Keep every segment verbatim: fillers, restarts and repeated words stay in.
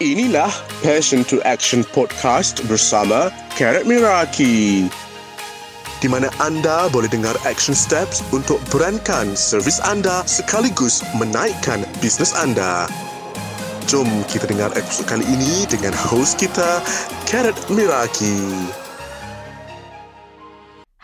Inilah Passion to Action Podcast bersama Carrot Miraki, di mana anda boleh dengar action steps untuk berankan servis anda sekaligus menaikkan bisnes anda. Jom kita dengar episod kali ini dengan host kita, Carrot Miraki.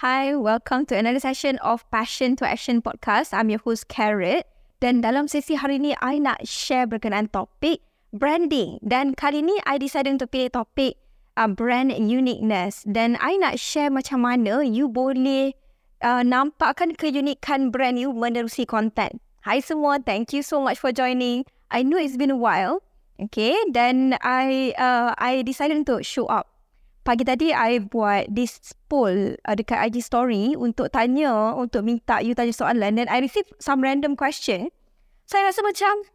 Hi, welcome to another session of Passion to Action Podcast. I'm your host, Carrot. Dan dalam sesi hari ini, I nak share berkenaan topik branding, dan kali ni I decide untuk pilih topik uh, brand uniqueness, dan I nak share macam mana you boleh uh, nampakkan keunikan brand you menerusi konten. Hai semua, thank you so much for joining. I know it's been a while. Okay, dan I uh, I decide untuk show up. Pagi tadi I buat this poll uh, dekat I G story untuk tanya, untuk minta you tanya soalan, dan I receive some random question. Saya rasa macam,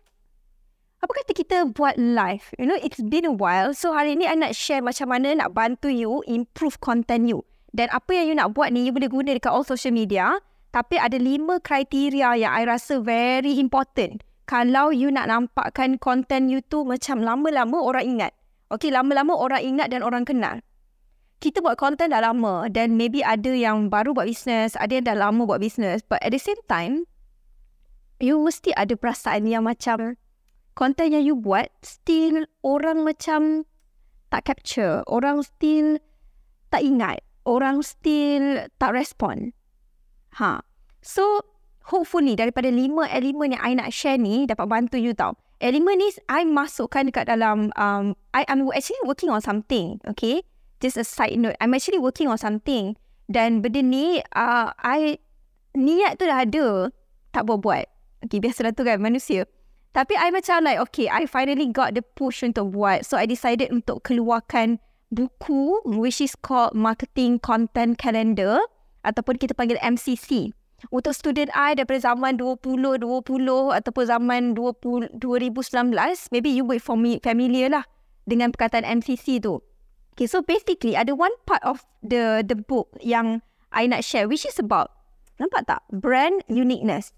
apa kata kita buat live? You know, it's been a while. So, hari ni I nak share macam mana nak bantu you improve content you. Dan apa yang you nak buat ni, you boleh guna dekat all social media. Tapi ada lima kriteria yang I rasa very important kalau you nak nampakkan content you tu macam lama-lama orang ingat. Okay, lama-lama orang ingat dan orang kenal. Kita buat content dah lama, dan maybe ada yang baru buat business, ada yang dah lama buat business. But at the same time, you mesti ada perasaan yang macam konten yang you buat still orang macam tak capture, orang still tak ingat, orang still tak respon. Ha. So, hopefully daripada lima elemen yang I nak share ni dapat bantu you tau. Elemen ni I masukkan dekat dalam, um, I am actually working on something, okay? Just a side note, I'm actually working on something. Dan benda ni, uh, I niat tu dah ada, tak buat-buat. Okay, biasalah tu kan manusia. Tapi I macam like, okay, I finally got the push untuk buat. So, I decided untuk keluarkan buku which is called Marketing Content Calendar, ataupun kita panggil M C C. Untuk student I daripada zaman dua ribu dua puluh ataupun zaman dua ribu sembilan belas, maybe you will be familiar lah dengan perkataan M C C tu. Okay, so basically ada one part of the the book yang I nak share which is about, nampak tak? Brand uniqueness.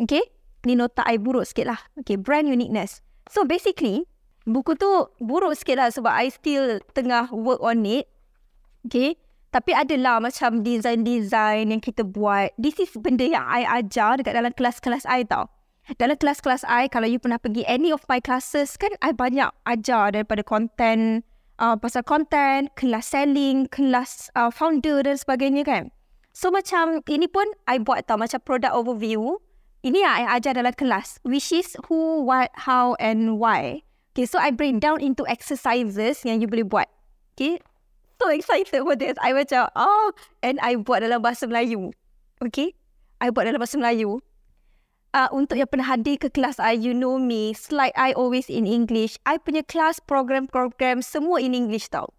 Okay? Ni nota I buruk sikit lah. Okay, brand uniqueness. So basically, buku tu buruk sikit lah sebab I still tengah work on it. Okay, tapi adalah macam design-design yang kita buat. This is benda yang I ajar dekat dalam kelas-kelas I tau. Dalam kelas-kelas I, kalau you pernah pergi any of my classes, kan I banyak ajar daripada content, uh, pasal content, kelas selling, kelas uh, founder dan sebagainya kan. So macam ini pun I buat tau, macam product overview. Ini yang I ajar dalam kelas, which is who, what, how and why. Okay, so I break down into exercises yang you boleh buat. Okay, so excited for this. I macam, oh, and I buat dalam bahasa Melayu. Okay, I buat dalam bahasa Melayu. Uh, untuk yang pernah hadir ke kelas I, you know me, slide I always in English. I punya kelas, program-program, semua in English tau.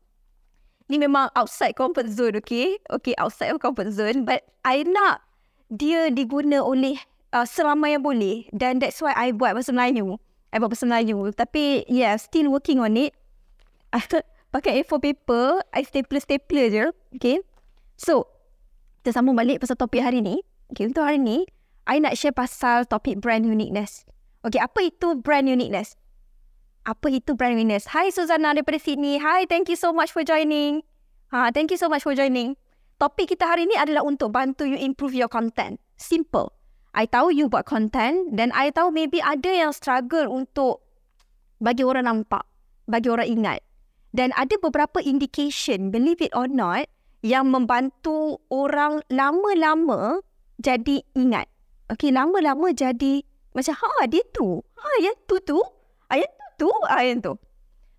Ni memang outside comfort zone, okay? Okay, outside of comfort zone. But I nak dia diguna oleh Uh, selama yang boleh, dan that's why I buat bahasa Melayu. I buat bahasa Melayu, tapi yeah, still working on it. I pakai A four paper, I stapler-stapler je. Okay, so kita sambung balik pasal topik hari ni. Okay, untuk hari ni I nak share pasal topik brand uniqueness. Okay, apa itu brand uniqueness? Apa itu brand uniqueness? Hi Suzana daripada Sydney. Hi, thank you so much for joining. Ha, thank you so much for joining. Topik kita hari ni adalah untuk bantu you improve your content. Simple. I tahu you buat content, dan I tahu maybe ada yang struggle untuk bagi orang nampak, bagi orang ingat. Dan ada beberapa indication, believe it or not, yang membantu orang lama-lama jadi ingat. Okay, lama-lama jadi macam, ha dia tu, ha yang tu tu, ha yang tu tu, ha yang tu.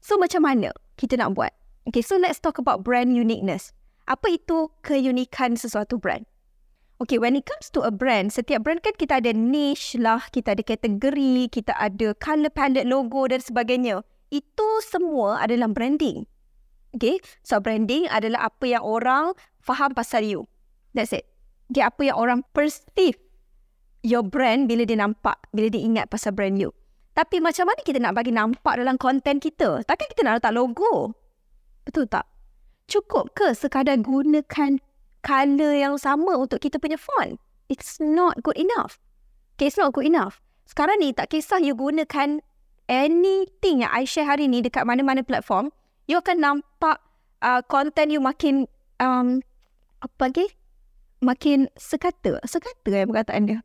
So macam mana kita nak buat? Okay, so let's talk about brand uniqueness. Apa itu keunikan sesuatu brand? Okay, when it comes to a brand, setiap brand kan kita ada niche lah, kita ada kategori, kita ada colour palette, logo dan sebagainya. Itu semua adalah branding. Okay, so branding adalah apa yang orang faham pasal you. That's it. Okay, apa yang orang perceive your brand bila dia nampak, bila dia ingat pasal brand you. Tapi macam mana kita nak bagi nampak dalam konten kita? Takkan kita nak letak logo? Betul tak? Cukup ke sekadar gunakan colour yang sama untuk kita punya font? It's not good enough. Okay, it's not good enough. Sekarang ni tak kisah you gunakan anything yang I share hari ni dekat mana-mana platform, you akan nampak uh, content you makin um, apa lagi? Makin sekata. Sekata eh perkataan dia.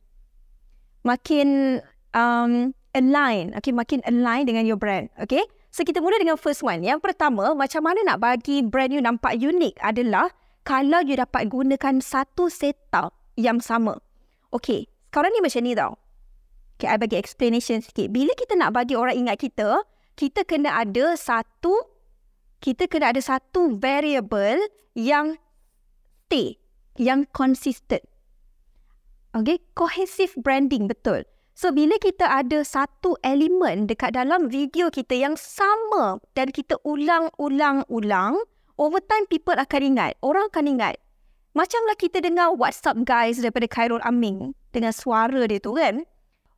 Makin um, align. Okay, makin align dengan your brand. Okay. So, kita mula dengan first one. Yang pertama, macam mana nak bagi brand you nampak unik adalah kalau you dapat gunakan satu setup yang sama. Okay, sekarang ni macam ni tau. Okay, I bagi explanation sikit. Bila kita nak bagi orang ingat kita, kita kena ada satu, kita kena ada satu variable yang stay, yang consistent. Okay, cohesive branding, betul. So, bila kita ada satu elemen dekat dalam video kita yang sama dan kita ulang-ulang-ulang, over time people akan ingat. Orang akan ingat. Macamlah kita dengar What's Up Guys daripada Khairul Aming dengan suara dia tu kan.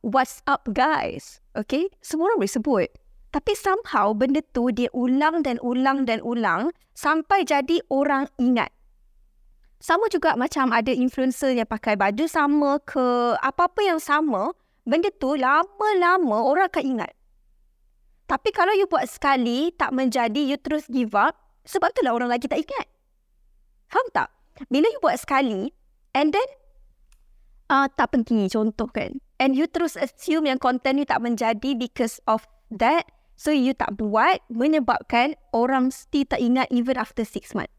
What's Up Guys. Okay, semua orang boleh sebut. Tapi somehow benda tu dia ulang dan ulang dan ulang sampai jadi orang ingat. Sama juga macam ada influencer yang pakai baju sama ke apa-apa yang sama. Benda tu lama-lama orang akan ingat. Tapi kalau you buat sekali, tak menjadi, you terus give up. Sebab itulah orang lagi tak ingat. Faham tak? Bila you buat sekali, and then, uh, tak penting contoh kan. And you terus assume yang content you tak menjadi because of that. So, you tak buat, menyebabkan orang still tak ingat even after six months.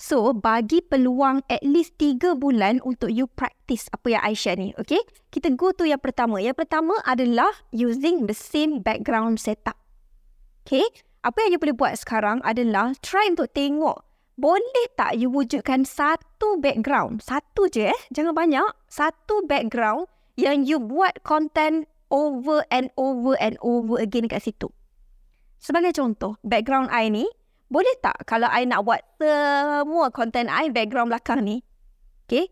So, bagi peluang at least tiga bulan untuk you practice apa yang I share ni. Okay? Kita go to yang pertama. Yang pertama adalah using the same background setup. Okay? Apa yang you boleh buat sekarang adalah try untuk tengok. Boleh tak you wujudkan satu background? Satu je eh. Jangan banyak. Satu background yang you buat content over and over and over again kat situ. Sebagai contoh, background I ni, boleh tak kalau I nak buat semua konten I background belakang ni? Okay.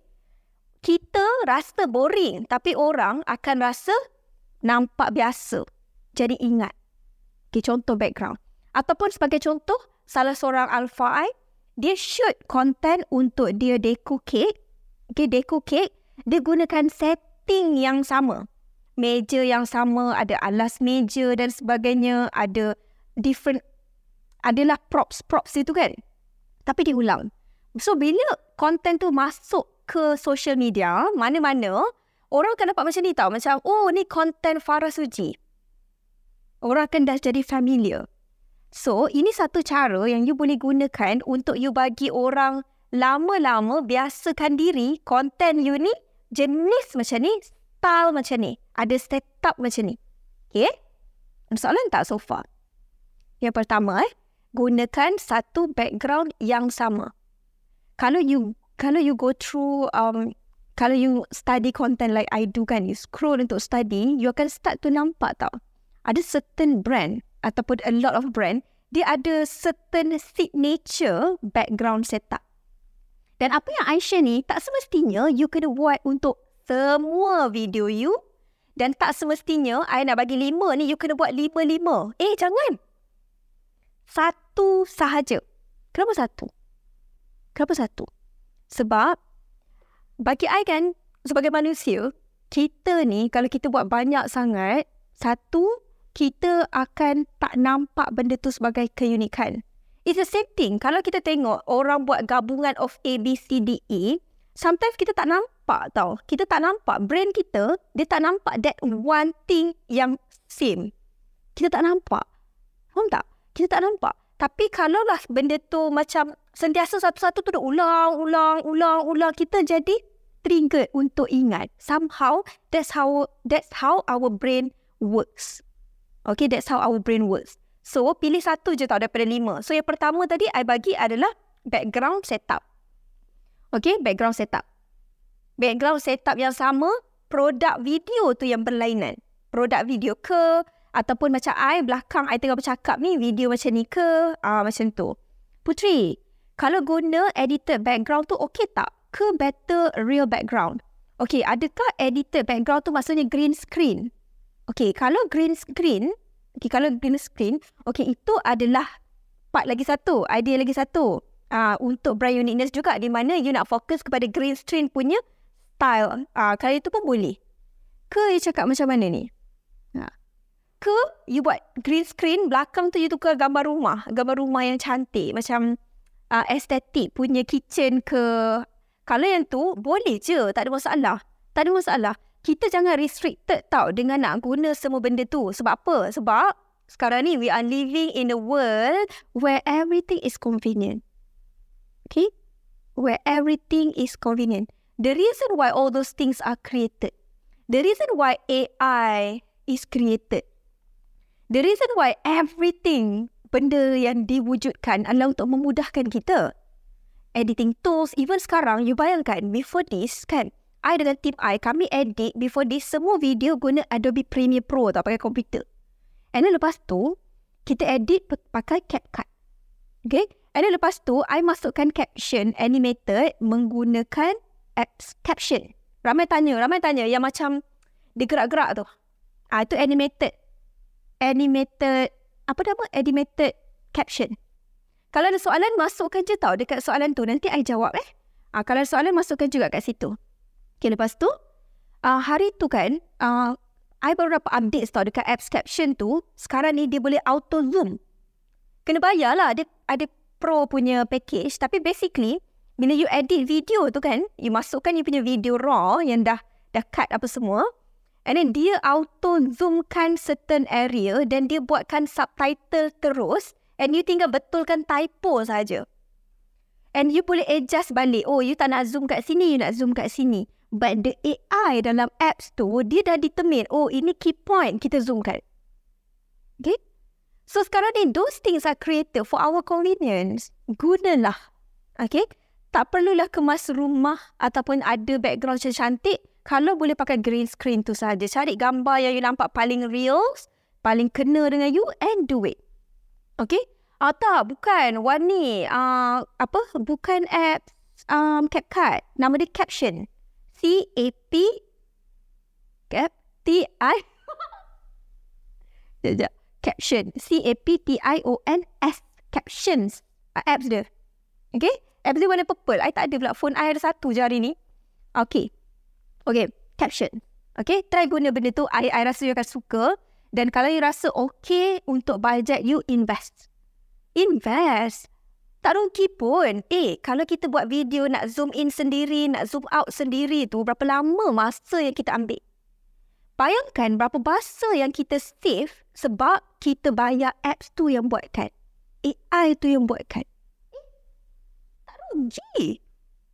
Kita rasa boring tapi orang akan rasa nampak biasa. Jadi ingat. Okay, contoh background. Ataupun sebagai contoh, salah seorang alpha I, dia shoot konten untuk dia deco cake. Okay, deco cake. Dia gunakan setting yang sama. Meja yang sama, ada alas meja dan sebagainya. Ada different adalah props-props itu kan. Tapi diulang. So, bila konten tu masuk ke social media, mana-mana, orang akan dapat macam ni tau. Macam, oh ni konten Farah Suji. Orang akan dah jadi familiar. So, ini satu cara yang you boleh gunakan untuk you bagi orang lama-lama biasakan diri konten you ni jenis macam ni, style macam ni. Ada setup macam ni. Okay? Soalan tak so far? Yang pertama eh. Gunakan satu background yang sama. Kalau you kalau you go through, um, kalau you study content like I do kan, you scroll untuk study, you akan start to nampak tau. Ada certain brand, ataupun a lot of brand, dia ada certain signature background setup. Dan apa yang I share ni, tak semestinya you kena buat untuk semua video you. Dan tak semestinya, I nak bagi lima ni, you kena buat lima-lima. Eh, jangan! Satu sahaja. Kenapa satu? Kenapa satu? Sebab bagi I kan, sebagai manusia, kita ni kalau kita buat banyak sangat, satu, kita akan tak nampak benda tu sebagai keunikan. It's the same thing. Kalau kita tengok orang buat gabungan of A, B, C, D, E, sometimes kita tak nampak tau. Kita tak nampak. Brain kita, dia tak nampak that one thing yang same. Kita tak nampak. Faham tak? Kita tak nampak. Tapi kalaulah benda tu macam sentiasa satu-satu tu ulang, ulang, ulang, ulang. Kita jadi triggered untuk ingat. Somehow, that's how that's how our brain works. Okay, that's how our brain works. So, pilih satu je tau daripada lima. So, yang pertama tadi I bagi adalah background setup. Okay, background setup. Background setup yang sama, produk video tu yang berlainan. Produk video ke, ataupun macam I, belakang I tengah bercakap ni, video macam ni ke, uh, macam tu. Puteri, kalau guna edited background tu okey tak? Ke better real background? Okey, adakah edited background tu maksudnya green screen? Okey, kalau green screen, okay, kalau green screen, okey, itu adalah part lagi satu, idea lagi satu. Uh, untuk brand uniqueness juga, di mana you nak fokus kepada green screen punya style. Uh, kalau itu pun boleh. Ke you cakap macam mana ni? ke you buat green screen belakang tu you tukar gambar rumah, gambar rumah yang cantik macam uh, estetik punya kitchen ke. Kalau yang tu boleh je, tak ada masalah. Tak ada masalah. Kita jangan restricted tau dengan nak guna semua benda tu. Sebab apa? Sebab sekarang ni we are living in a world where everything is convenient. Okay? Where everything is convenient. The reason why all those things are created. The reason why A I is created. The reason why everything, benda yang diwujudkan adalah untuk memudahkan kita. Editing tools, even sekarang, you bayangkan, before this, kan, I dengan tim I, kami edit before this, semua video guna Adobe Premiere Pro tau, pakai komputer. And then lepas tu, kita edit pakai CapCut. Okay? And then lepas tu, I masukkan caption animated menggunakan apps caption. Ramai tanya, ramai tanya yang macam dia gerak-gerak tu. Ah, itu animated. Animated, apa nama? Animated caption. Kalau ada soalan, masukkan je tau dekat soalan tu. Nanti I jawab eh. Ah, kalau ada soalan, masukkan juga kat situ. Okay, lepas tu, ah, hari tu kan, ah, I baru dapat update tau dekat apps caption tu. Sekarang ni dia boleh auto zoom. Kena bayar lah. Dia ada pro punya package. Tapi basically, bila you edit video tu kan, you masukkan you punya video raw yang dah, dah cut apa semua. And then dia auto-zoomkan certain area dan dia buatkan subtitle terus and you tinggal betulkan typo saja. And you boleh adjust balik. Oh, you tak nak zoom kat sini, you nak zoom kat sini. But the A I dalam apps tu, dia dah determine, oh ini key point kita zoomkan. Okay? So sekarang ni, those things are created for our convenience. Gunalah. Okay? Tak perlulah kemas rumah ataupun ada background cantik. Kalau boleh pakai green screen tu saja. Cari gambar yang you nampak paling real, paling kena dengan you and do it. Okay? Ah, tak, bukan. One ni, uh, apa? Bukan app um, CapCut. Nama dia Caption. C A P Cap T I Sekejap. Caption. C A P T I O N S. Captions. Uh, apps dia. Okay? Apps dia warna purple. I tak ada pula. Phone I ada satu je hari ni. Okay. Okay, caption. Okay, try guna benda tu. I, I rasa you akan suka. Dan kalau you rasa okay untuk budget, you invest. Invest. Tak rugi pun. Eh, kalau kita buat video nak zoom in sendiri, nak zoom out sendiri tu, berapa lama masa yang kita ambil? Bayangkan berapa masa yang kita save sebab kita bayar apps tu yang buatkan. A I tu yang buatkan. Eh, tak rugi.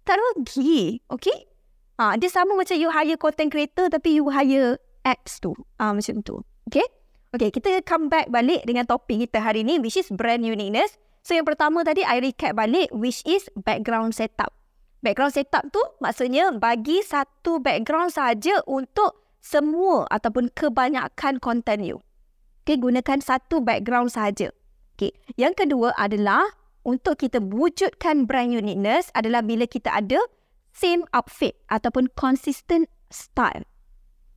Tak rugi. Okay? Ah, ha, dia sama macam you hire content creator tapi you hire apps tu. Ah, ha, macam tu. Okay? Okay, kita come back balik dengan topik kita hari ni which is brand uniqueness. So, yang pertama tadi I recap balik which is background setup. Background setup tu maksudnya bagi satu background saja untuk semua ataupun kebanyakan content you. Okay, gunakan satu background saja. Okay. Yang kedua adalah untuk kita wujudkan brand uniqueness adalah bila kita ada same outfit ataupun consistent style.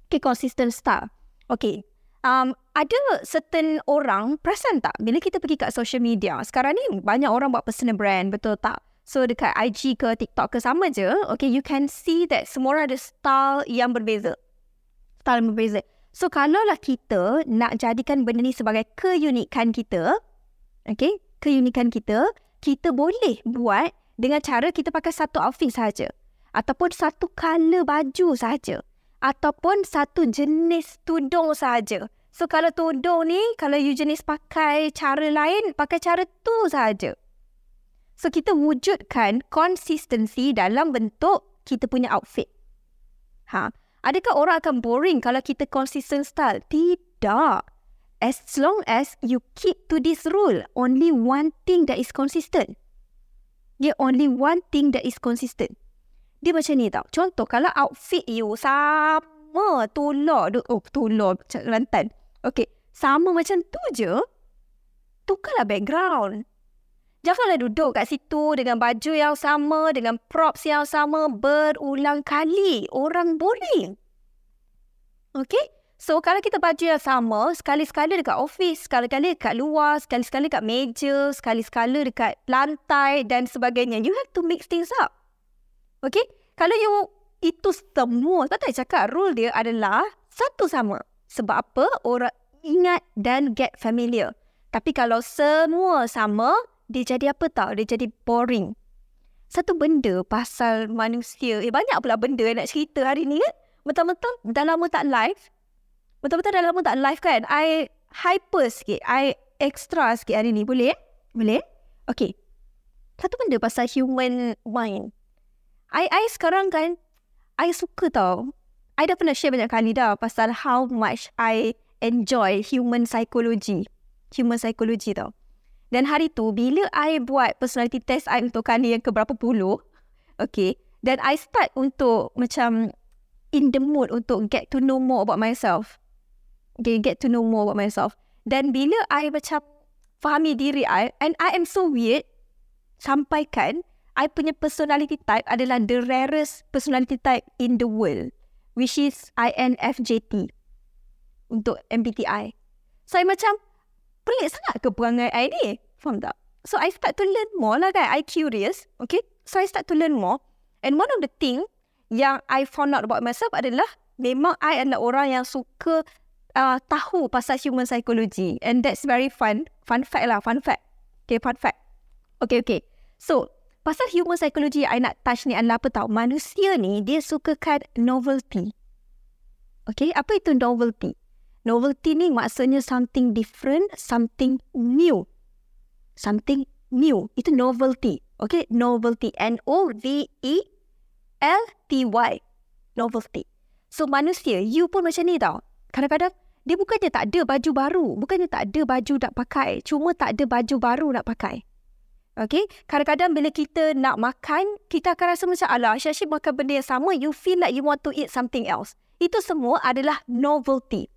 Okay, consistent style. Okay, um, ada certain orang, perasan tak? Bila kita pergi kat social media, sekarang ni banyak orang buat personal brand, betul tak? So, dekat I G ke TikTok ke sama je, okay, you can see that semua orang ada style yang berbeza. Style yang berbeza. So, kalaulah kita nak jadikan benda ni sebagai keunikan kita, okay, keunikan kita, kita boleh buat dengan cara kita pakai satu outfit saja. Ataupun satu colour baju saja, ataupun satu jenis tudung saja. So kalau tudung ni, kalau you jenis pakai cara lain, pakai cara tu saja. So kita wujudkan konsistensi dalam bentuk kita punya outfit. Ha, adakah orang akan boring kalau kita consistent style? Tidak. As long as you keep to this rule, only one thing that is consistent. Yeah, only one thing that is consistent. Dia macam ni tau. Contoh, kalau outfit you sama tular. Oh, tular macam Kelantan. Okay, sama macam tu je. Tukarlah background. Janganlah duduk kat situ dengan baju yang sama, dengan props yang sama berulang kali. Orang boring. Okay, so kalau kita baju yang sama, sekali-sekala dekat office, sekali-sekala dekat luar, sekali-sekala dekat meja, sekali-sekala dekat lantai dan sebagainya. You have to mix things up. Okay, kalau you itu semua, tak tak cakap rule dia adalah satu sama. Sebab apa? Orang ingat dan get familiar. Tapi kalau semua sama, dia jadi apa tau? Dia jadi boring. Satu benda pasal manusia. Eh, banyak pula benda yang nak cerita hari ni kan? Betul-betul dah lama tak live. Betul-betul dah lama tak live kan? I hyper sikit. I extra sikit hari ni. Boleh? Boleh? Okay. Satu benda pasal human mind. I, I sekarang kan, I suka tau. I dah pernah share banyak kali dah pasal how much I enjoy human psychology. Human psychology tau. Dan hari tu, bila I buat personality test I untuk kali yang ke berapa puluh, okay, dan I start untuk macam in the mood untuk get to know more about myself. Okay, get to know more about myself. Dan bila I macam fahami diri I, and I am so weird, sampaikan, I punya personality type adalah the rarest personality type in the world, which is I N F J T untuk M B T I. So, I macam, pelik sangat keperangai I ni. Faham tak? So, I start to learn more lah kan. I curious. Okay. So, I start to learn more. And one of the thing yang I found out about myself adalah memang I adalah orang yang suka uh, tahu pasal human psychology. And that's very fun. Fun fact lah. Fun fact. Okay, fun fact. Okay, okay. So, pasal human psychology I nak touch ni adalah apa tau? Manusia ni, dia sukakan novelty. Okay, apa itu novelty? Novelty ni maksudnya something different, something new. Something new. Itu novelty. Okay, novelty. N O V E L T Y. Novelty. So, manusia, you pun macam ni tau. Kadang-kadang, dia bukannya tak ada baju baru. Bukannya tak ada baju nak pakai. Cuma tak ada baju baru nak pakai. Okay, kadang-kadang bila kita nak makan, kita akan rasa macam, alah, asyik-asyik makan benda yang sama. You feel like you want to eat something else. Itu semua adalah novelty.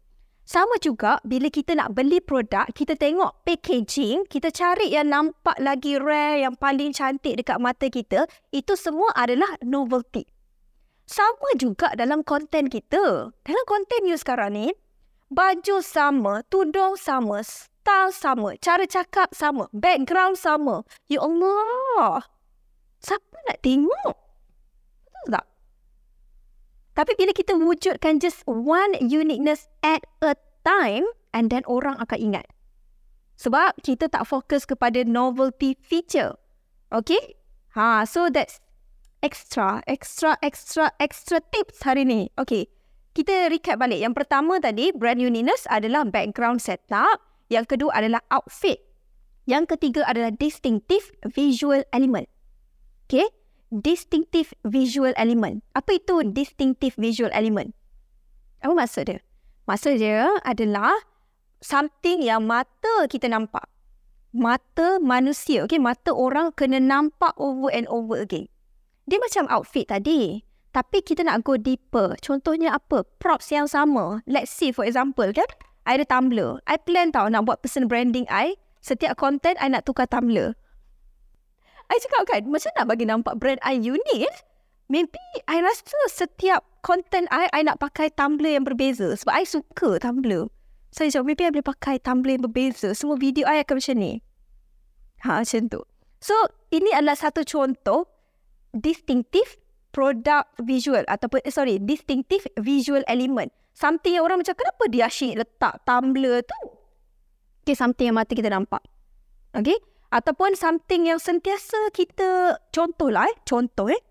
Sama juga bila kita nak beli produk, kita tengok packaging, kita cari yang nampak lagi rare, yang paling cantik dekat mata kita. Itu semua adalah novelty. Sama juga dalam konten kita. Dalam konten you sekarang ni, baju sama, tudung sama, style sama, cara cakap sama, background sama. Ya Allah, siapa nak tengok? Betul tak? Tapi bila kita wujudkan just one uniqueness at a time, and then orang akan ingat. Sebab kita tak fokus kepada novelty feature. Okay? Ha, so that's extra, extra, extra, extra tips hari ni. Okay, kita recap balik. Yang pertama tadi, brand uniqueness adalah background setup. Yang kedua adalah outfit. Yang ketiga adalah distinctive visual element. Okay? Distinctive visual element. Apa itu distinctive visual element? Apa maksud dia? Maksud dia adalah something yang mata kita nampak. Mata manusia. Okay? Mata orang kena nampak over and over again. Dia macam outfit tadi. Tapi kita nak go deeper. Contohnya apa? Props yang sama. Let's see for example kan. I ada tumbler. I plan tau nak buat personal branding I. Setiap content I nak tukar tumbler. I cakap kan, macam nak bagi nampak brand I unik eh. Maybe I rasa setiap content I, I nak pakai tumbler yang berbeza. Sebab I suka tumbler. So, I cakap, maybe I boleh pakai tumbler yang berbeza. Semua video I akan macam ni. Ha, macam tu. So, ini adalah satu contoh distinctive product visual. Ataupun, sorry, distinctive visual element. Something yang orang macam, kenapa dia asyik letak tumbler tu? Okay, something yang mata kita nampak. Okay. Ataupun something yang sentiasa kita contohlah eh. Contoh eh.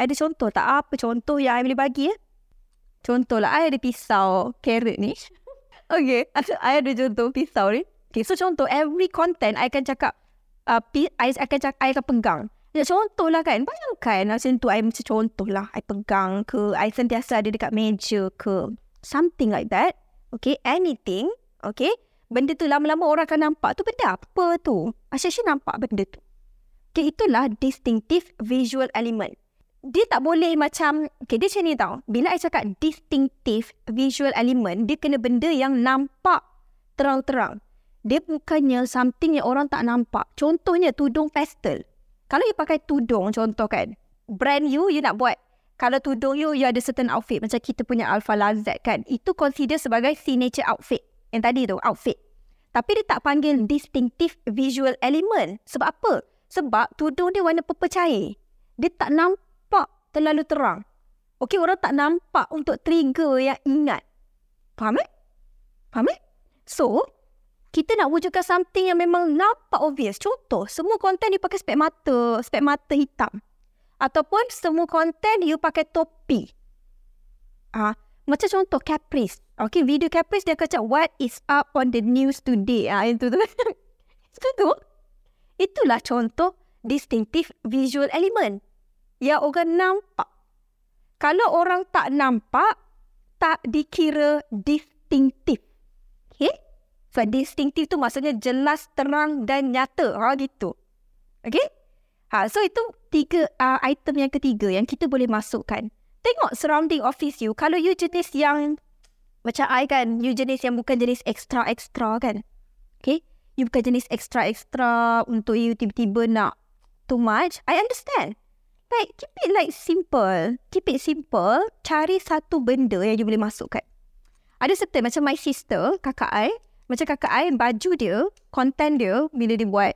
Ada contoh tak? Apa contoh yang I boleh bagi eh? Contohlah, I ada pisau carrot ni. Okay. I ada contoh pisau ni. Okay. So, contoh every content I akan cakap. Uh, I akan cakap, I akan pegang. Ya, contohlah kan. Bayangkan macam tu I macam contohlah. I pegang ke. I sentiasa ada dekat meja ke. Something like that. Okay. Anything. Okay. Benda tu lama-lama orang akan nampak tu benda apa tu. Asyik-asyik nampak benda tu. Okay, itulah distinctive visual element. Dia tak boleh macam, okay, dia macam ni tau. Bila I cakap distinctive visual element, dia kena benda yang nampak terang-terang. Dia bukannya something yang orang tak nampak. Contohnya tudung pastel. Kalau you pakai tudung, contoh kan, brand you, you nak buat. Kalau tudung you, you ada certain outfit. Macam kita punya Alpha Lazat kan. Itu consider sebagai signature outfit. Yang tadi tu, outfit. Tapi dia tak panggil distinctive visual element. Sebab apa? Sebab tudung dia warna purple cair. Dia tak nampak terlalu terang. Okey, orang tak nampak untuk trigger yang ingat. Faham tak? Faham tak? So, kita nak wujudkan something yang memang nampak obvious. Contoh, semua konten you pakai spek mata, spek mata hitam. Ataupun semua konten you pakai topi. Ah, ha, macam contoh Caprice. Okay, video Caprice dia kata what is up on the news today. Ah, ha, itu tu. Itu Itulah contoh distinctive visual element yang orang nampak. Kalau orang tak nampak, tak dikira distinctive. Okay? So, distinctive tu maksudnya jelas, terang dan nyata. Ha, gitu. Okay? Ha, so, itu tiga uh, item yang ketiga yang kita boleh masukkan. Tengok surrounding office you. Kalau you jenis yang, macam I kan, you jenis yang bukan jenis extra-extra kan. Okay? You bukan jenis extra-extra untuk you tiba-tiba nak too much. I understand. Like, keep it like simple. Keep it simple. Cari satu benda yang you boleh masukkan. Ada certain macam my sister, kakak I. Macam kakak I, baju dia, konten dia, bila dia buat,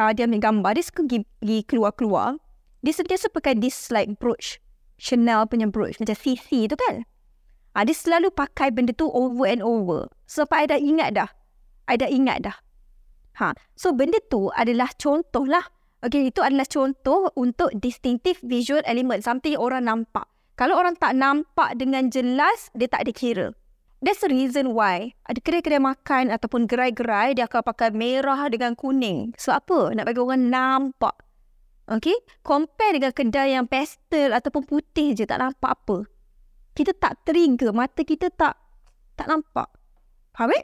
uh, dia ambil gambar, dia suka pergi keluar-keluar. Dia sentiasa pakai this like brooch. Chanel punya brooch. Macam C C tu kan. Uh, dia selalu pakai benda tu over and over. So, I dah ingat dah. I dah ingat dah. Ha. So, benda tu adalah contoh lah. Okay, itu adalah contoh untuk distinctive visual element. Something orang nampak. Kalau orang tak nampak dengan jelas, dia tak dikira. That's the reason why ada kedai-kedai makan ataupun gerai-gerai dia akan pakai merah dengan kuning. So apa? Nak bagi orang nampak. Okay? Compare dengan kedai yang pastel ataupun putih je tak nampak apa. Kita tak trigger. Mata kita tak tak nampak. Faham tak?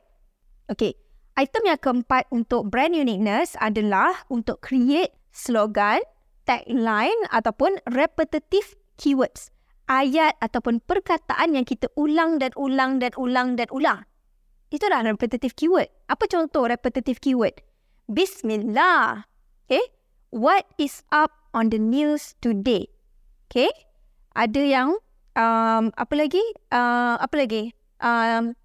Okay. Item yang keempat untuk brand uniqueness adalah untuk create slogan, tagline ataupun repetitive keywords. Ayat ataupun perkataan yang kita ulang dan ulang dan ulang dan ulang. Itulah repetitive keyword. Apa contoh repetitive keyword? Bismillah. Okay. What is up on the news today? Okay. Ada yang, um, apa lagi? Uh, apa lagi? Um,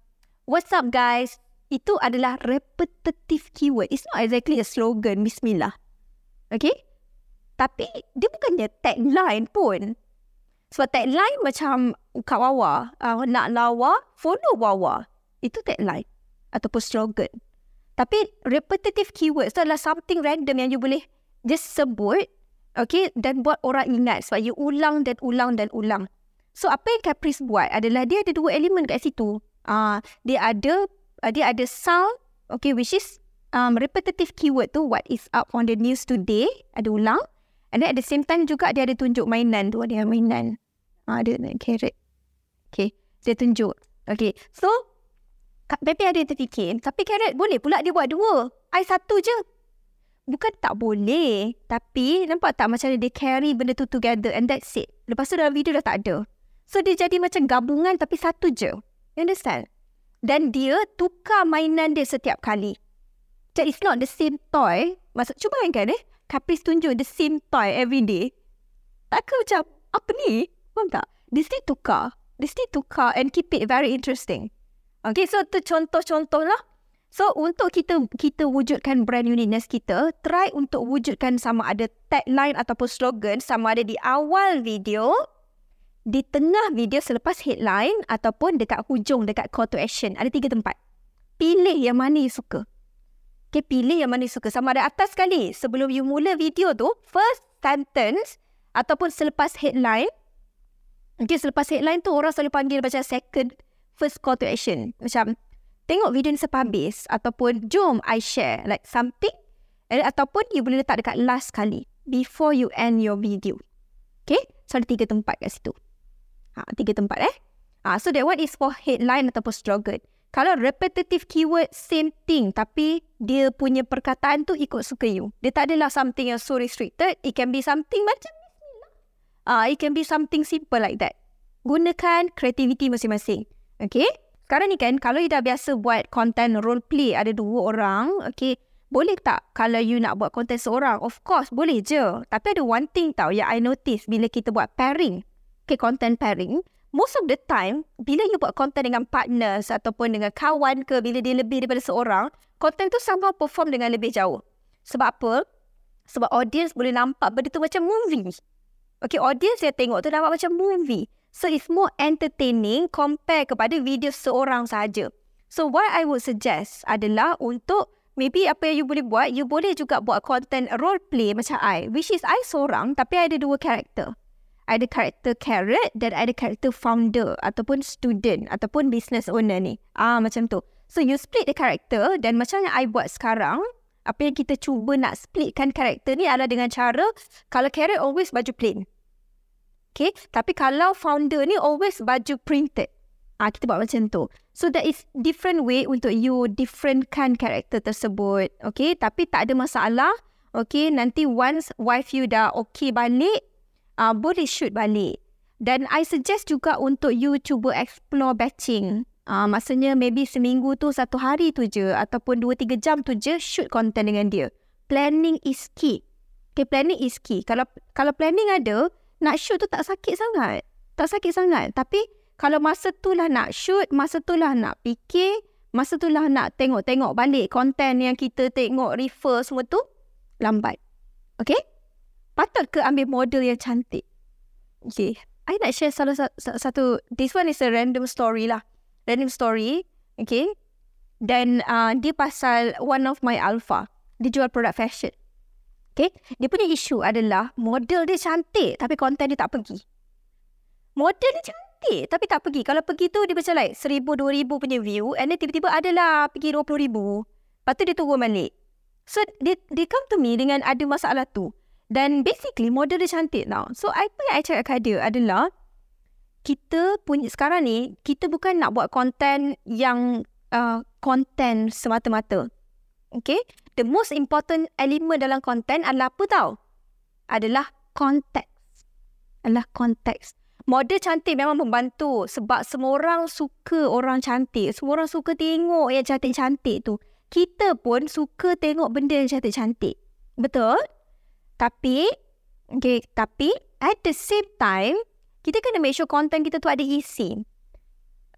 what's up guys? Itu adalah repetitive keyword. It's not exactly a slogan, Bismillah. Okay. Tapi dia bukannya tagline pun. Sebab tagline macam kat Wawa, uh, nak lawa, follow Wawa. Itu tagline ataupun slogan. Tapi repetitive keyword tu adalah something random yang you boleh just sebut, okay, dan buat orang ingat sebab you ulang dan ulang dan ulang. So apa yang Caprice buat adalah dia ada dua elemen kat situ. Ah, uh, dia ada uh, dia ada sound, okay, which is um, repetitive keyword tu what is up on the news today, ada ulang. And then at the same time juga dia ada tunjuk mainan tu. Dia mainan. Ha, ada carrot. Okay. Dia tunjuk. Okay. So, Pepe ada terfikir. Tapi carrot boleh pula dia buat dua. I satu je. Bukan tak boleh. Tapi nampak tak macam dia carry benda tu together and that's it. Lepas tu dalam video dah tak ada. So, dia jadi macam gabungan tapi satu je. You understand? Dan dia tukar mainan dia setiap kali. So, it's not the same toy. Maksud, cuba kan eh. Caprice tunjuk the same toy every day. Takkan macam, apa ni? Faham tak? Dia still tukar. Dia still tukar and keep it very interesting. Okay, so tu contoh-contoh lah. So, untuk kita kita wujudkan brand uniqueness kita, try untuk wujudkan sama ada tagline ataupun slogan sama ada di awal video, di tengah video selepas headline ataupun dekat hujung, dekat call to action. Ada tiga tempat. Pilih yang mana you suka. Okay, pilih yang mana you suka. Sama ada atas sekali. Sebelum you mula video tu, first sentence ataupun selepas headline. Okay, selepas headline tu orang selalu panggil macam second, first call to action. Macam, tengok video ni sampai habis. Ataupun, jom I share like something. And, ataupun, you boleh letak dekat last sekali. Before you end your video. Okay, so ada tiga tempat kat situ. Ha, tiga tempat eh. Ha, so that one is for headline ataupun slogan. Kalau repetitive keyword, same thing. Tapi, dia punya perkataan tu ikut suka you. Dia tak adalah something yang so restricted. It can be something macam Bismillah. Uh, it can be something simple like that. Gunakan kreativiti masing-masing. Okay? Sekarang ni kan, kalau you dah biasa buat content role play, ada dua orang. Okay? Boleh tak kalau you nak buat content seorang? Of course, boleh je. Tapi ada one thing tau yang I notice bila kita buat pairing. Okay, content pairing. Most of the time, bila you buat content dengan partners ataupun dengan kawan ke, bila dia lebih daripada seorang, content tu somehow perform dengan lebih jauh. Sebab apa? Sebab audience boleh nampak benda tu macam movie. Okay, audience yang tengok tu nampak macam movie. So, it's more entertaining compare kepada video seorang sahaja. So what I would suggest adalah untuk maybe apa yang you boleh buat, you boleh juga buat content role play macam I, which is I seorang tapi I ada dua karakter. I ada karakter Carrot dan I ada karakter founder ataupun student ataupun business owner ni. Ah macam tu. So you split the karakter, dan macam yang I buat sekarang, apa yang kita cuba nak splitkan karakter ni adalah dengan cara, kalau Carrot always baju plain. Okay, tapi kalau founder ni always baju printed. Ah, kita buat macam tu. So that is different way untuk you differentkan karakter tersebut. Okay, tapi tak ada masalah. Okay, nanti once wife you dah okay balik, uh, boleh shoot balik. Dan I suggest juga untuk you cuba explore batching. Uh, maksudnya maybe seminggu tu satu hari tu je, ataupun dua tiga jam tu je shoot content dengan dia. Planning is key. Okay, planning is key. Kalau kalau planning ada, nak shoot tu tak sakit sangat. Tak sakit sangat. Tapi kalau masa tu lah nak shoot, masa tu lah nak fikir, masa tu lah nak tengok-tengok balik konten yang kita tengok, refer semua tu, lambat. Okay? Patut ke ambil model yang cantik? Okay. I nak share salah satu, this one is a random story lah. Random story. Okay? Dan uh, dia pasal one of my alpha. Dia jual produk fashion. Okay? Dia punya isu adalah model dia cantik tapi konten dia tak pergi. Model dia cantik tapi tak pergi. Kalau pergi tu dia macam like seribu, dua ribu punya view, and then tiba-tiba adalah pergi dua puluh ribu. Lepas tu dia turun balik. So dia, dia come to me dengan ada masalah tu. Dan basically model dia cantik tau. So I pun yang I cakap kat dia adalah, kita punya sekarang ni, kita bukan nak buat content yang uh, content semata-mata. Okay, the most important element dalam content adalah apa tau? Adalah konteks. Adalah konteks. Model cantik memang membantu sebab semua orang suka orang cantik. Semua orang suka tengok yang cantik-cantik tu. Kita pun suka tengok benda yang cantik-cantik. Betul? Tapi, okay, tapi at the same time, kita kena make sure content kita tu ada isi.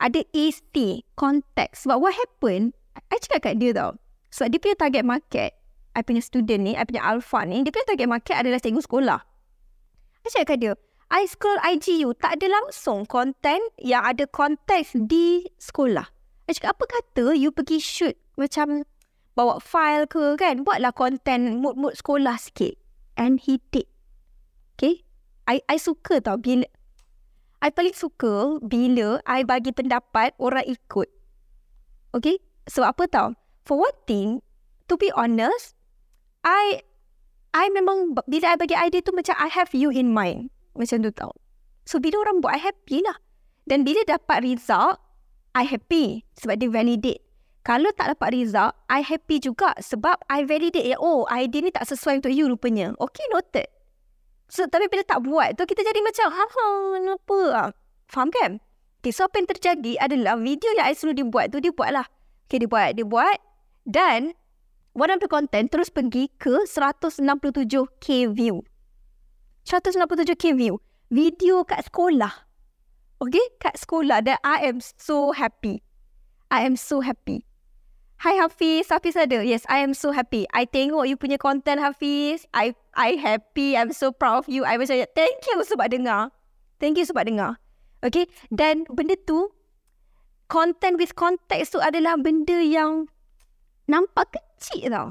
Ada isi, konteks. Sebab what happen, I cakap kat dia tau. Sebab dia punya target market, I punya student ni, I punya alpha ni, dia punya target market adalah cikgu sekolah. I cakap kat dia, I scroll I G you, tak ada langsung konten yang ada konteks di sekolah. I cakap, apa kata you pergi shoot macam bawa file ke kan? Buatlah konten mood-mood sekolah sikit. And he did. Okay? I, I suka tau bila... I paling suka bila I bagi pendapat orang ikut. Okay? So, apa tau? For one thing, to be honest, I... I memang... Bila I bagi idea tu macam I have you in mind. Macam tu tau. So, bila orang buat, I happy lah. Dan bila dapat result, I happy. Sebab dia validate. Kalau tak dapat result, I happy juga. Sebab I validate. Oh, idea ni tak sesuai untuk you rupanya. Okay, noted. So, tapi bila tak buat tu, kita jadi macam, ha-ha, kenapa? Faham kan? Okay, so apa yang terjadi adalah video yang I suruh dia buat tu, dia buat lah. Okay, dia buat. Dia buat. Dan, one of the content terus pergi ke seratus enam puluh tujuh k view. seratus enam puluh tujuh k view. Video kat sekolah. Okay? Kat sekolah. That I am so happy. I am so happy. Hi Hafiz. Hafiz ada. Yes, I am so happy. I tengok you punya content Hafiz. I I happy. I'm so proud of you. I macam, thank you sebab dengar. Thank you sebab dengar. Okay? Dan benda tu, content with context tu adalah benda yang nampak kecil tau.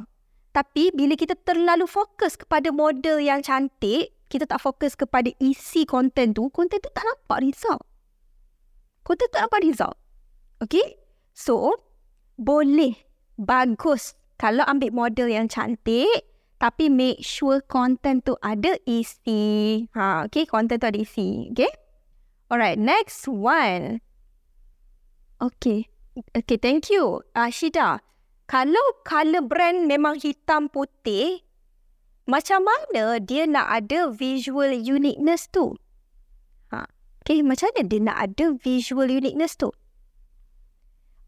Tapi bila kita terlalu fokus kepada model yang cantik, kita tak fokus kepada isi konten tu, konten tu tak nampak result. Konten tu tak nampak result. Okay? So, boleh, bagus kalau ambil model yang cantik, tapi make sure konten tu ada isi. Ha, okay, konten tu ada isi. Okay? Alright, next one. Okay. Okay, thank you. Uh, Shida, kalau colour brand memang hitam putih, macam mana dia nak ada visual uniqueness tu? Ha. Okay, macam mana dia nak ada visual uniqueness tu?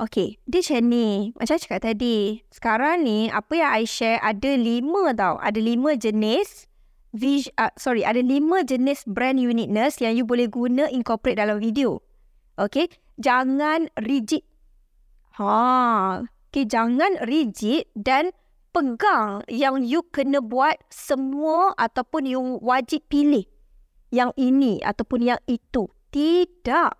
Okay, dia macam ni. Macam cakap tadi, sekarang ni apa yang I share ada lima tau. Ada lima jenis, vis- uh, sorry, ada lima jenis brand uniqueness yang you boleh guna incorporate dalam video. Okay, jangan rigid. Ha, okay, jangan rigid dan pegang yang you kena buat semua ataupun you wajib pilih yang ini ataupun yang itu. Tidak.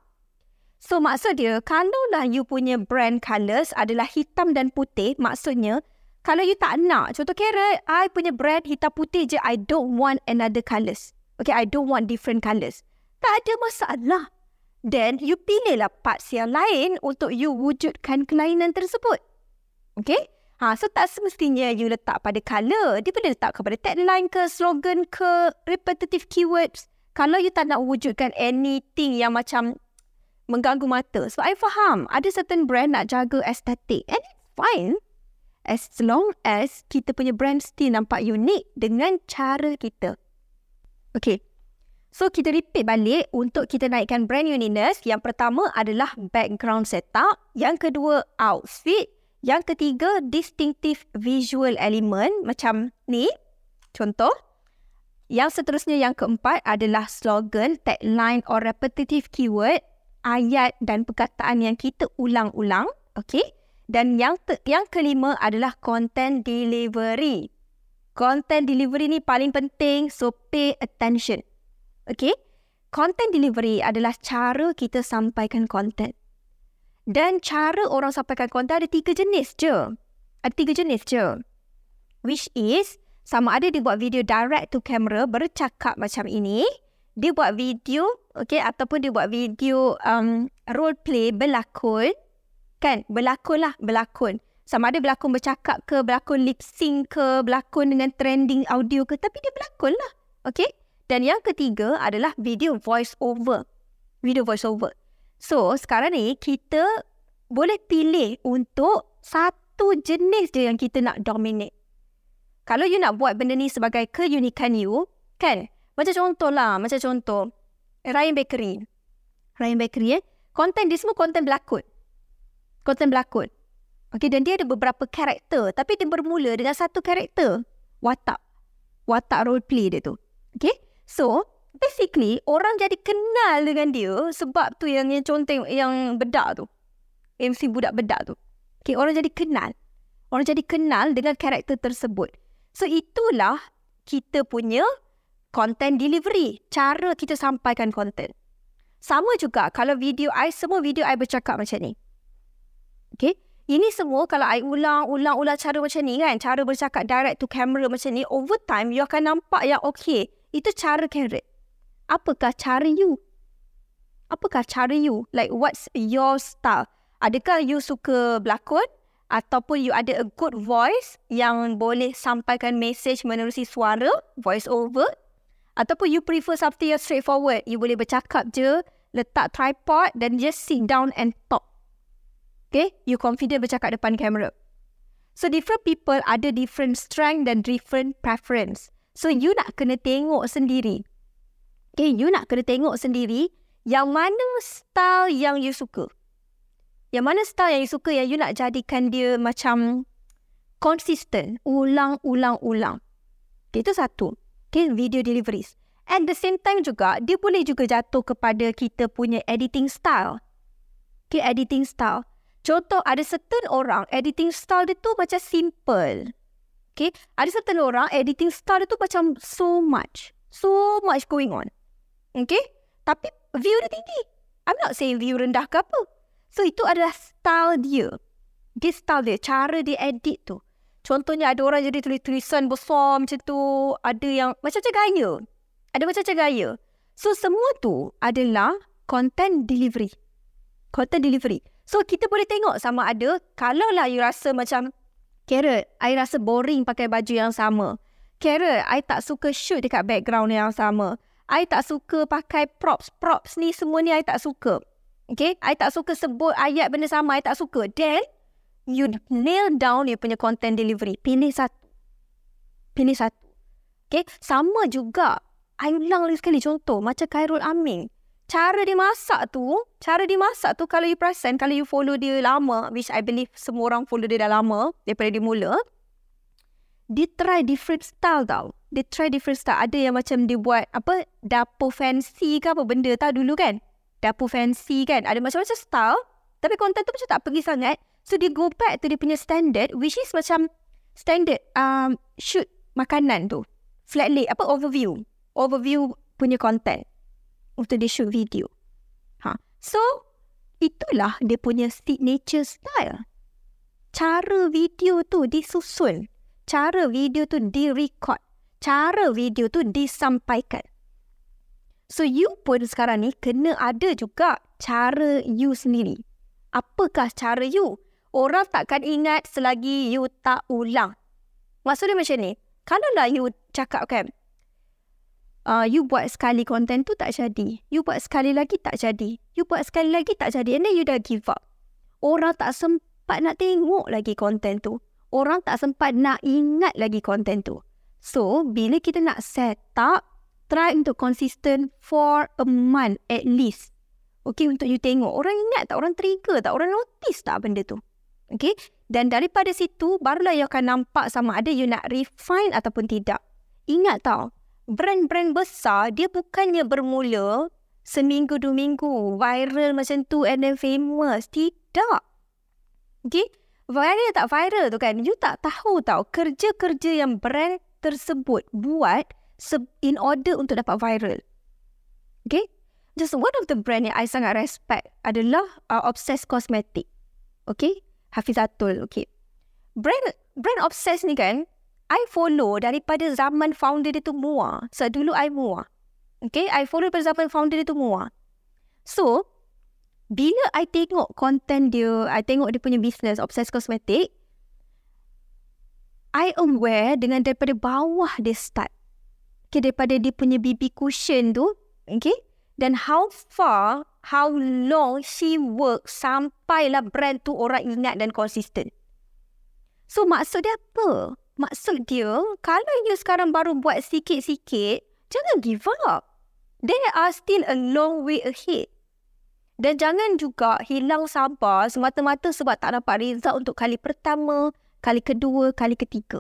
So, maksud dia, kalaulah you punya brand colours adalah hitam dan putih, maksudnya, kalau you tak nak, contoh Carrot, I punya brand hitam putih je, I don't want another colours. Okay, I don't want different colours. Tak ada masalah. Then, you pilihlah parts yang lain untuk you wujudkan kelainan tersebut. Okay? Ha, so, tak semestinya you letak pada colour. Dia boleh letak kepada tagline ke, slogan ke, repetitive keywords. Kalau you tak nak wujudkan anything yang macam mengganggu mata. Sebab I faham ada certain brand nak jaga aesthetic. And it's fine. As long as kita punya brand still nampak unik dengan cara kita. Okay. So, kita repeat balik untuk kita naikkan brand uniqueness. Yang pertama adalah background setup. Yang kedua, outfit. Yang ketiga, distinctive visual element. Macam ni. Contoh. Yang seterusnya, yang keempat adalah slogan, tagline or repetitive keyword. Ayat dan perkataan yang kita ulang-ulang, okey. Dan yang te- yang kelima adalah content delivery. Content delivery ni paling penting, so pay attention. Okey. Content delivery adalah cara kita sampaikan content. Dan cara orang sampaikan content ada tiga jenis je. Ada tiga jenis je. Which is, sama ada dia buat video direct to camera, bercakap macam ini. Dia buat video, okay, ataupun dia buat video um, role play, berlakon. Kan? Berlakon lah, berlakon. Sama ada berlakon bercakap ke, berlakon lip sync ke, berlakon dengan trending audio ke. Tapi dia berlakon lah. Okay? Dan yang ketiga adalah video voice over. Video voice over. So, sekarang ni kita boleh pilih untuk satu jenis je yang kita nak dominate. Kalau you nak buat benda ni sebagai keunikan you, kan? Macam contoh lah, macam contoh, Ryan Bakery. Ryan Bakery eh, konten dia semua konten berlakon. Konten berlakon. Okay, dan dia ada beberapa karakter. Tapi dia bermula dengan satu karakter. Watak. Watak role play dia tu. Okay, so basically orang jadi kenal dengan dia sebab tu yang, yang contoh yang bedak tu. M C budak bedak tu. Okay, orang jadi kenal. Orang jadi kenal dengan karakter tersebut. So itulah kita punya content delivery, cara kita sampaikan content. Sama juga kalau video I, semua video I bercakap macam ni. Okay. Ini semua kalau I ulang-ulang-ulang cara macam ni kan, cara bercakap direct to camera macam ni, over time you akan nampak yang okay, itu cara Carrot. Apakah cara you? Apakah cara you? Like what's your style? Adakah you suka berlakon? Ataupun you ada a good voice yang boleh sampaikan message menerusi suara, voice over? Ataupun you prefer something yang straightforward. You boleh bercakap je, letak tripod dan just sit down and talk. Okay, you confident bercakap depan kamera. So, different people ada different strength dan different preference. So, you nak kena tengok sendiri. Okay, you nak kena tengok sendiri yang mana style yang you suka. Yang mana style yang you suka yang you nak jadikan dia macam konsisten. Ulang, ulang, ulang. Okay, itu satu. Okay, video deliveries. At the same time juga, dia boleh juga jatuh kepada kita punya editing style. Okay, editing style. Contoh, ada certain orang, editing style dia tu macam simple. Okay, ada certain orang, editing style dia tu macam so much. So much going on. Okay, tapi view dia tinggi. I'm not saying view rendah ke apa. So, itu adalah style dia. Dia style dia, cara dia edit tu. Contohnya ada orang jadi tulis-tulisan besar macam tu. Ada yang macam-macam gaya. Ada macam-macam gaya. So, semua tu adalah content delivery. Content delivery. So, kita boleh tengok sama ada kalau lah you rasa macam Carrot, I rasa boring pakai baju yang sama. Carrot, I tak suka shoot dekat background yang sama. I tak suka pakai props. Props ni semua ni I tak suka. Okay, I tak suka sebut ayat benda sama. I tak suka. Then, you nail down you punya content delivery. Pilih satu. Pilih satu. Okay. Sama juga. I ulang lagi sekali contoh. Macam Khairul Aming. Cara dia masak tu. Cara dia masak tu kalau you perasan. Kalau you follow dia lama. Which I believe semua orang follow dia dah lama. Daripada dia mula. Dia try different style tau. Dia try different style. Ada yang macam dia buat apa dapur fancy ke apa benda tau dulu kan. Dapur fancy kan. Ada macam-macam style. Tapi content tu macam tak pergi sangat. So, dia go back to dia punya standard, which is macam standard um, shoot makanan tu. Flat lay, apa, overview. Overview punya content. Untuk dia shoot video. Ha. So, itulah dia punya signature style. Cara video tu disusun, cara video tu direcord, cara video tu disampaikan. So, you pun sekarang ni kena ada juga cara you sendiri. Apakah cara you? Orang takkan ingat selagi you tak ulang. Maksudnya macam ni, kalaulah you cakap kan, uh, you buat sekali konten tu tak jadi, you buat sekali lagi tak jadi, you buat sekali lagi tak jadi, and then you dah give up. Orang tak sempat Pak nak tengok lagi konten tu. Orang tak sempat nak ingat lagi konten tu. So, bila kita nak set up, try untuk consistent for a month at least. Okay, untuk you tengok. Orang ingat tak? Orang trigger tak? Orang notice tak benda tu? Okay, dan daripada situ, barulah you akan nampak sama ada you nak refine ataupun tidak. Ingat tau, brand-brand besar, dia bukannya bermula seminggu, dua minggu, viral macam tu and then famous. Tidak. Okay, viral tak viral tu kan, you tak tahu tau kerja-kerja yang brand tersebut buat in order untuk dapat viral. Okay, just one of the brand yang I sangat respect adalah uh, Obsessed Cosmetics. Okay, Hafiz Atul. Okay, brand brand Obsessed ni kan, I follow daripada zaman founder dia tu Mua. So, dulu I Mua. Okay, I follow daripada zaman founder dia tu Mua. So, bila I tengok konten dia, I tengok dia punya business, Obsessed Cosmetics, I aware dengan daripada bawah dia start. Okay, daripada dia punya B B cushion tu, okay, dan how far, how long she work sampailah brand tu orang ingat dan konsisten. So, maksud dia apa? Maksud dia, kalau you sekarang baru buat sikit-sikit, jangan give up. There are still a long way ahead. Dan jangan juga hilang sabar semata-mata sebab tak dapat result untuk kali pertama, kali kedua, kali ketiga.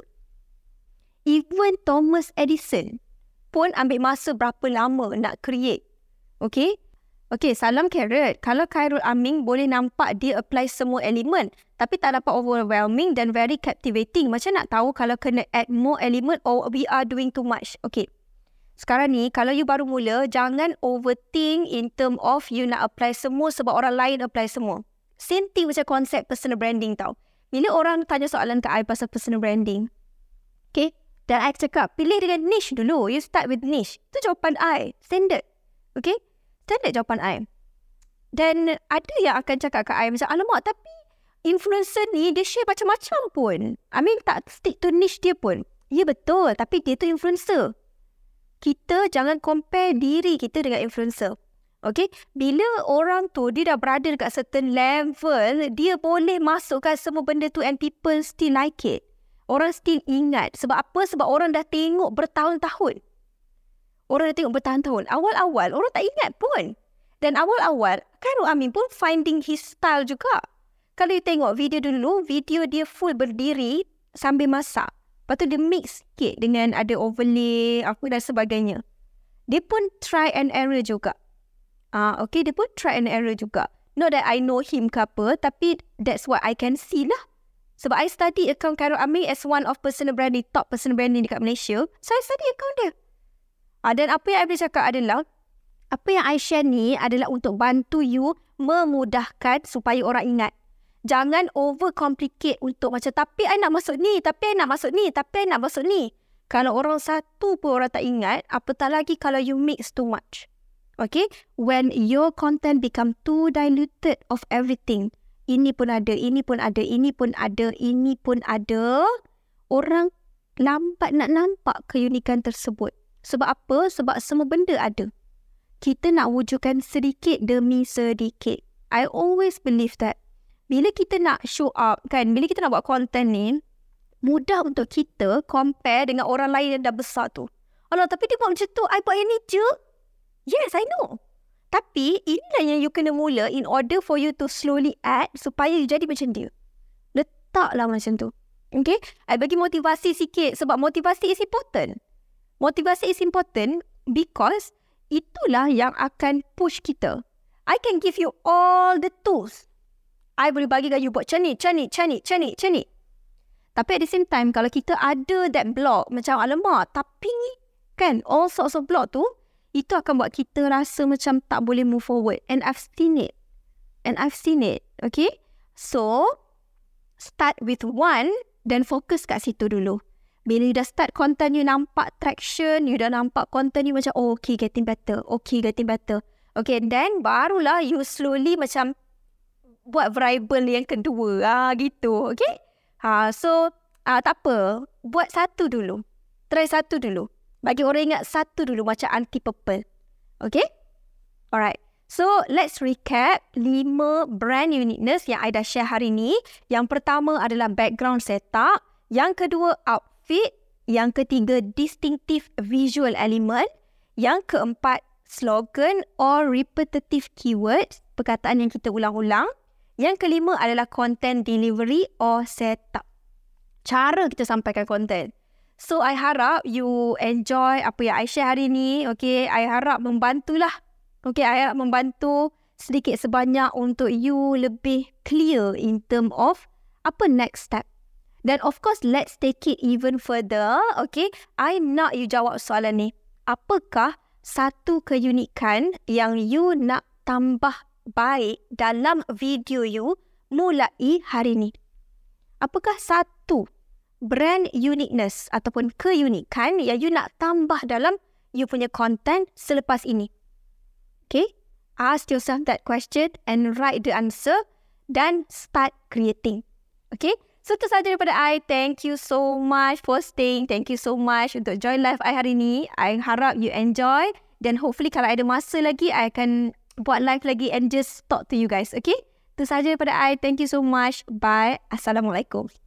Even Thomas Edison pun ambil masa berapa lama nak create. Okay? Okay, salam Carrot. Kalau Khairul Aming boleh nampak dia apply semua elemen tapi tak dapat overwhelming dan very captivating. Macam nak tahu kalau kena add more element or we are doing too much. Okay. Sekarang ni, kalau you baru mula, jangan overthink in term of you nak apply semua sebab orang lain apply semua. Same thing macam konsep personal branding tau. Bila orang tanya soalan ke I pasal personal branding, okay, dan I cakap, pilih dengan niche dulu. You start with niche. Itu jawapan I. Standard. Okay? Standard jawapan I. Dan ada yang akan cakap ke I macam, alamak, tapi influencer ni dia share macam-macam pun. I mean, tak stick to niche dia pun. Ya, betul. Tapi dia tu influencer. Kita jangan compare diri kita dengan influencer. Okay? Bila orang tu dia dah berada dekat certain level, dia boleh masukkan semua benda tu and people still like it. Orang still ingat. Sebab apa? Sebab orang dah tengok bertahun-tahun. Orang dah tengok bertahun-tahun. Awal-awal orang tak ingat pun. Dan awal-awal Khairul Aming pun finding his style juga. Kalau you tengok video dulu, video dia full berdiri sambil masak. Lepas tu dia mix sikit dengan ada overlay, apa dan sebagainya. Dia pun try and error juga. Ah, uh, okay, dia pun try and error juga. Not that I know him ke apa, tapi that's what I can see lah. Sebab I study account Khairul Aming as one of personal branding, top personal branding dekat Malaysia. So, I study account dia. Uh, dan apa yang I boleh cakap adalah, apa yang I share ni adalah untuk bantu you memudahkan supaya orang ingat. Jangan overcomplicate untuk macam, tapi I nak masuk ni, tapi I nak masuk ni, tapi I nak masuk ni. Kalau orang satu pun orang tak ingat, apatah lagi kalau you mix too much. Okay? When your content become too diluted of everything. Ini pun ada, ini pun ada, ini pun ada, ini pun ada. Orang lambat nak nampak keunikan tersebut. Sebab apa? Sebab semua benda ada. Kita nak wujudkan sedikit demi sedikit. I always believe that. Bila kita nak show up kan, bila kita nak buat konten ni, mudah untuk kita compare dengan orang lain yang dah besar tu. Alah, tapi dia buat macam tu, I buat yang ni je. Yes, I know. Tapi inilah yang you kena mula in order for you to slowly add supaya you jadi macam dia. Letaklah macam tu. Okay, I bagi motivasi sikit sebab motivasi is important. Motivasi is important because itulah yang akan push kita. I can give you all the tools. I boleh bagi kat you buat macam ni, macam ni, macam ni, macam ni, macam ni. Tapi at the same time, kalau kita ada that block, macam alamak, tapi kan, all sorts of block tu, itu akan buat kita rasa macam tak boleh move forward. And I've seen it. And I've seen it. Okay. So, start with one, then fokus kat situ dulu. Bila you dah start content, you nampak traction, you dah nampak content you macam, oh, okay, getting better. Okay, getting better. Okay, then barulah you slowly macam buat variable yang kedua. Ah, gitu, okay? Ha, so, ah, tak apa. Buat satu dulu. Try satu dulu. Bagi orang ingat satu dulu macam anti-purple. Okay? Alright. So, let's recap lima brand uniqueness yang I dah share hari ni. Yang pertama adalah background setup. Yang kedua, outfit. Fit. Yang ketiga, distinctive visual element. Yang keempat, slogan or repetitive keywords, perkataan yang kita ulang-ulang. Yang kelima adalah content delivery or setup, cara kita sampaikan content. So, I harap you enjoy apa yang I share hari ni. Okay, I harap membantulah. Okay, I harap membantu sedikit sebanyak untuk you lebih clear in term of apa next step. Then of course, let's take it even further. Okay, I nak you jawab soalan ni. Apakah satu keunikan yang you nak tambah baik dalam video you mulai hari ni? Apakah satu brand uniqueness ataupun keunikan yang you nak tambah dalam you punya content selepas ini? Okay, ask yourself that question and write the answer. Then start creating. Okay. So, itu sahaja daripada I. Thank you so much for staying. Thank you so much untuk join live I hari ni. I harap you enjoy. Dan hopefully kalau ada masa lagi, I akan buat live lagi and just talk to you guys. Okay? Itu sahaja daripada I. Thank you so much. Bye. Assalamualaikum.